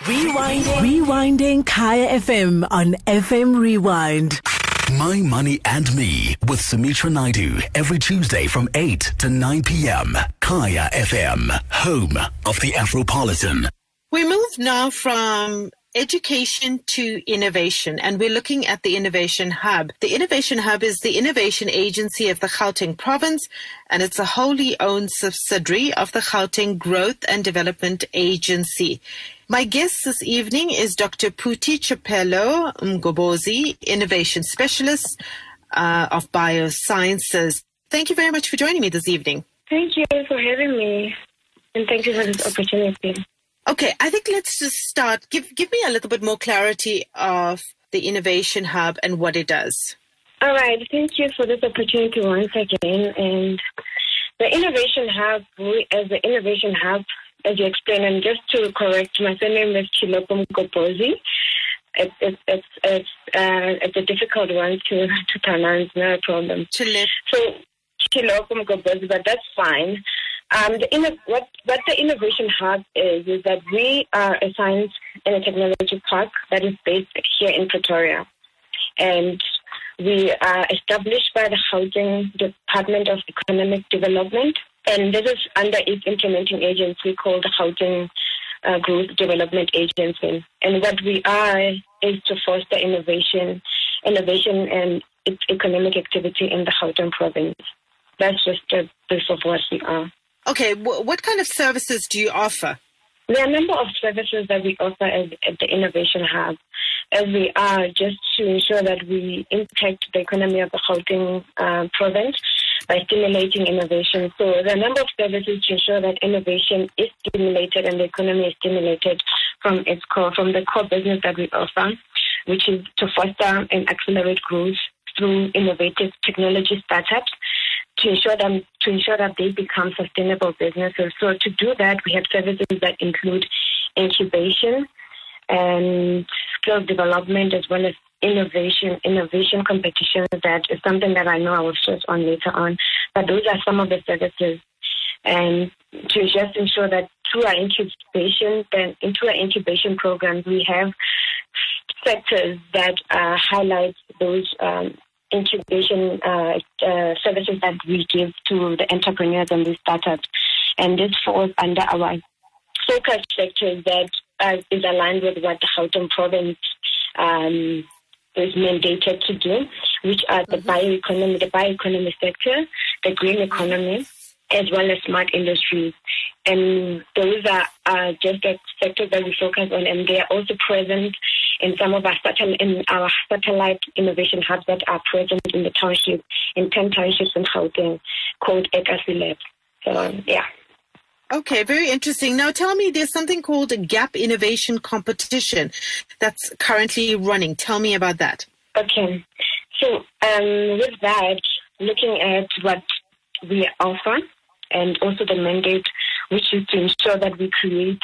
Rewinding Kaya FM on FM Rewind. My Money and Me with Sumitra Naidoo every Tuesday from 8 to 9 p.m. Kaya FM, home of the Afropolitan. We move now from education to innovation, and we're looking at the Innovation Hub. The Innovation Hub is the innovation agency of the Gauteng province, and it's a wholly owned subsidiary of the Gauteng Growth and Development Agency. My guest this evening is Dr. Phuthi Chelepo-Mgobhozi, Innovation Specialist of Biosciences. Thank you very much for joining me this evening. Thank you for having me, and thank you for this opportunity. Okay, I think let's just start. Give me a little bit more clarity of the Innovation Hub and what it does. All right, thank you for this opportunity once again. And the Innovation Hub, as you explained, and just to correct, my surname is Chelepo-Mgobhozi. It's a difficult one to pronounce, no problem. So Chelepo-Mgobhozi, but that's fine. What the Innovation Hub is that we are a science and a technology park that is based here in Pretoria. And we are established by the Gauteng Department of Economic Development. And this is under its implementing agency called the Gauteng Growth Development Agency. And what we are is to foster innovation and its economic activity in the Gauteng province. That's just the base of what we are. Okay, what kind of services do you offer? There are a number of services that we offer at the Innovation Hub, as we are just to ensure that we impact the economy of the Gauteng province by stimulating innovation. So there are a number of services to ensure that innovation is stimulated and the economy is stimulated from its core, from the core business that we offer, which is to foster and accelerate growth through innovative technology startups, to ensure that they become sustainable businesses. So to do that, we have services that include incubation and skill development, as well as innovation competitions. That is something that I know I will touch on later on. But those are some of the services, and to just ensure that through our incubation programs, we have sectors that highlight those incubation services that we give to the entrepreneurs and the startups. And this falls under our focus sectors that is aligned with what the Gauteng province is mandated to do, which are the bioeconomy sector, the green economy, as well as smart industries. And those are just the sectors that we focus on, and they are also present in some of our satellite innovation hubs that are present in the township, in 10 townships in Gauteng, called ECAC. So, yeah. Okay, very interesting. Now tell me, there's something called a Gap Innovation Competition that's currently running. Tell me about that. Okay. So with that, looking at what we offer and also the mandate, which is to ensure that we create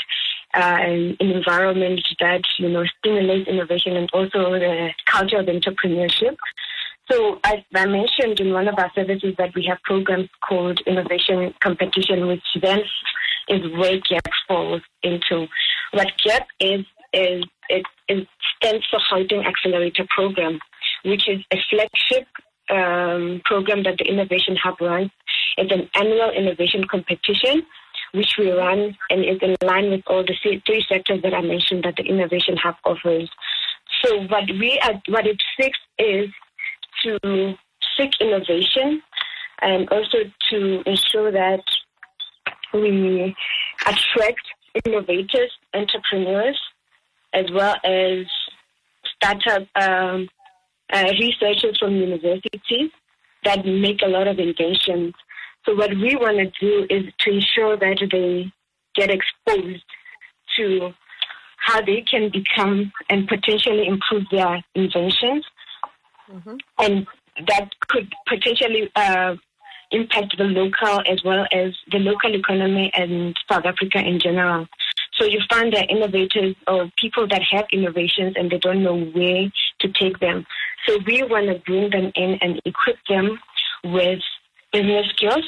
an environment that, stimulates innovation and also the culture of entrepreneurship. So as I mentioned in one of our services that we have programs called Innovation Competition, which then is where GAP falls into. What GAP is it stands for Gauteng Accelerator Programme, which is a flagship program that the Innovation Hub runs. It's an annual innovation competition which we run, and is in line with all the three sectors that I mentioned that the Innovation Hub offers. So what it seeks is to seek innovation and also to ensure that we attract innovators, entrepreneurs, as well as startup researchers from universities that make a lot of inventions. So what we want to do is to ensure that they get exposed to how they can become and potentially improve their inventions. Mm-hmm. And that could potentially impact the local economy and South Africa in general. So you find that innovators or people that have innovations and they don't know where to take them. So we want to bring them in and equip them with business skills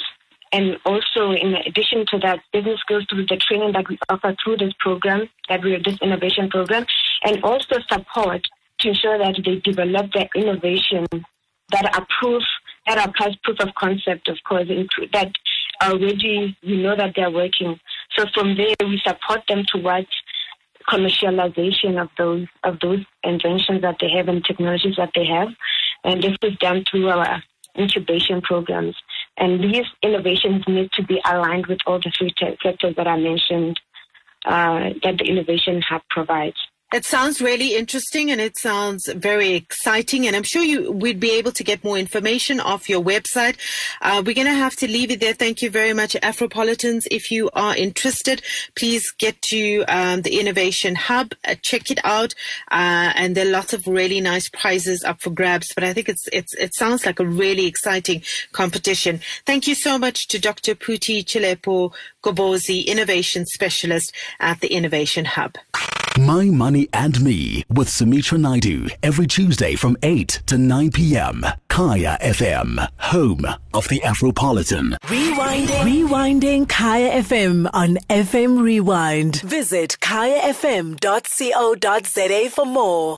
And also, in addition to that, business skills through the training that we offer through this program, this innovation program, and also support to ensure that they develop their innovation that are past proof of concept, of course, that already we know that they're working. So from there, we support them towards commercialization of those inventions that they have and technologies that they have. And this is done through our incubation programs. And these innovations need to be aligned with all the three sectors that I mentioned that the Innovation Hub provides. It sounds really interesting and it sounds very exciting, and I'm sure we'd be able to get more information off your website. We're going to have to leave it there. Thank you very much, Afropolitans. If you are interested, please get to the Innovation Hub, check it out, and there are lots of really nice prizes up for grabs. But I think it sounds like a really exciting competition. Thank you so much to Dr. Phuthi Chelepo-Mgobhozi, Innovation Specialist at the Innovation Hub. My Money and Me with Sumitra Naidoo every Tuesday from 8 to 9 p.m. Kaya FM, home of the Afropolitan. Rewinding Kaya FM on FM Rewind. Visit kayafm.co.za for more.